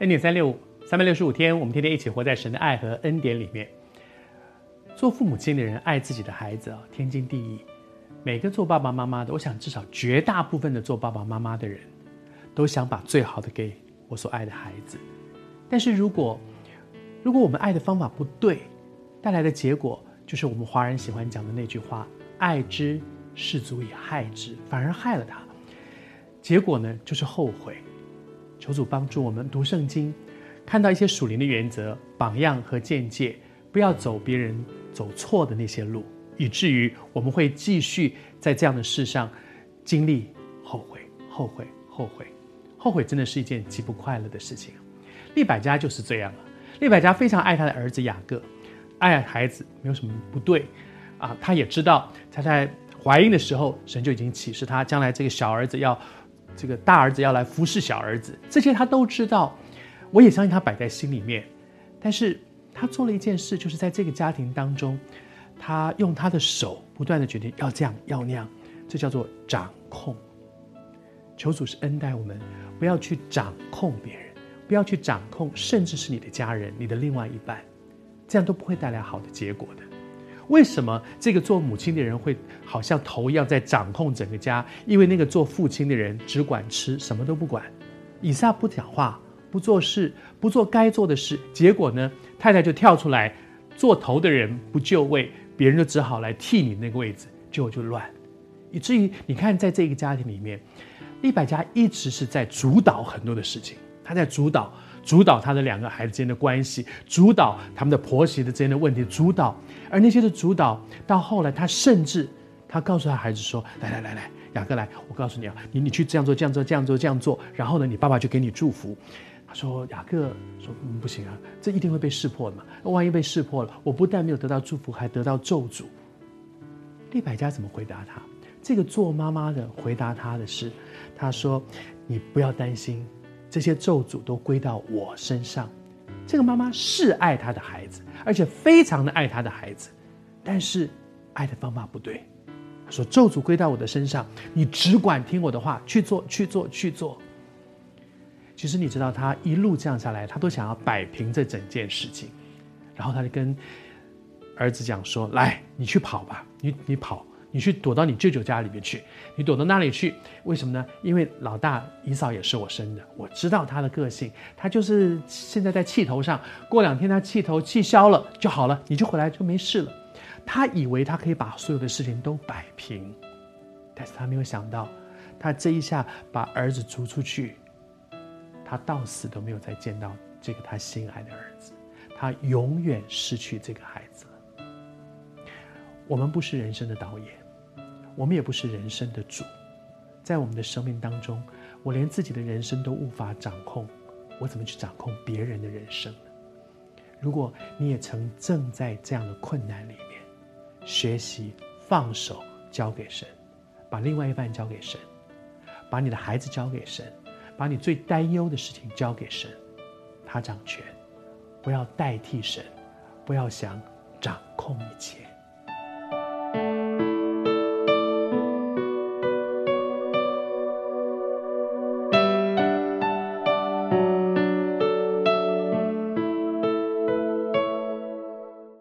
恩典365，365天，我们天天一起活在神的爱和恩典里面。做父母亲的人爱自己的孩子天经地义。每个做爸爸妈妈的，我想至少绝大部分的做爸爸妈妈的人，都想把最好的给我所爱的孩子。但是如果我们爱的方法不对，带来的结果就是我们华人喜欢讲的那句话：“爱之，士足以害之”，反而害了他。结果呢，就是后悔。求主帮助我们读圣经，看到一些属灵的原则、榜样和见解，不要走别人走错的那些路，以至于我们会继续在这样的事上经历后悔、后悔、后悔。后悔真的是一件极不快乐的事情。利百加就是这样了。利百加非常爱他的儿子雅各，爱孩子没有什么不对啊。他也知道他在怀孕的时候，神就已经启示他，将来这个小儿子要。这个大儿子要来服侍小儿子，这些他都知道，我也相信他摆在心里面。但是他做了一件事，就是在这个家庭当中，他用他的手不断地决定要这样要那样，这叫做掌控。求主是恩待我们，不要去掌控别人，不要去掌控，甚至是你的家人、你的另外一半，这样都不会带来好的结果的。为什么这个做母亲的人会好像头一样在掌控整个家？因为那个做父亲的人只管吃，什么都不管。以撒不讲话，不做事，不做该做的事，结果呢，太太就跳出来，做头的人不就位，别人就只好来替你那个位置，结果就乱。以至于你看，在这个家庭里面，利百加一直是在主导很多的事情，他在主导他的两个孩子之间的关系，主导他们的婆媳的之间的问题，主导，而那些的主导到后来，他甚至他告诉他孩子说：“来，雅各来，我告诉你啊，你去这样做，这样做，这样做，这样做，然后呢，你爸爸就给你祝福。”他说：“雅各说，不行啊，这一定会被识破的嘛。万一被识破了，我不但没有得到祝福，还得到咒诅。”利百加怎么回答他？这个做妈妈的回答他的是，他说：“你不要担心。”这些咒诅都归到我身上。这个妈妈是爱她的孩子，而且非常的爱她的孩子，但是爱的方法不对。她说：“咒诅归到我的身上，你只管听我的话，去做，去做，去做。”其实你知道，她一路这样下来，她都想要摆平这整件事情。然后她就跟儿子讲说：“来，你去跑吧，你跑。”你去躲到你舅舅家里面去，你躲到那里去，为什么呢？因为老大姨嫂也是我生的，我知道她的个性，她就是现在在气头上，过2天她气消了就好了，你就回来就没事了。她以为她可以把所有的事情都摆平，但是她没有想到，她这一下把儿子逐出去，她到死都没有再见到这个她心爱的儿子，她永远失去这个孩子了。我们不是人生的导演。我们也不是人生的主，在我们的生命当中，我连自己的人生都无法掌控，我怎么去掌控别人的人生呢？如果你也曾正在这样的困难里面，学习放手，交给神，把另外一半交给神，把你的孩子交给神，把你最担忧的事情交给神，他掌权，不要代替神，不要想掌控一切。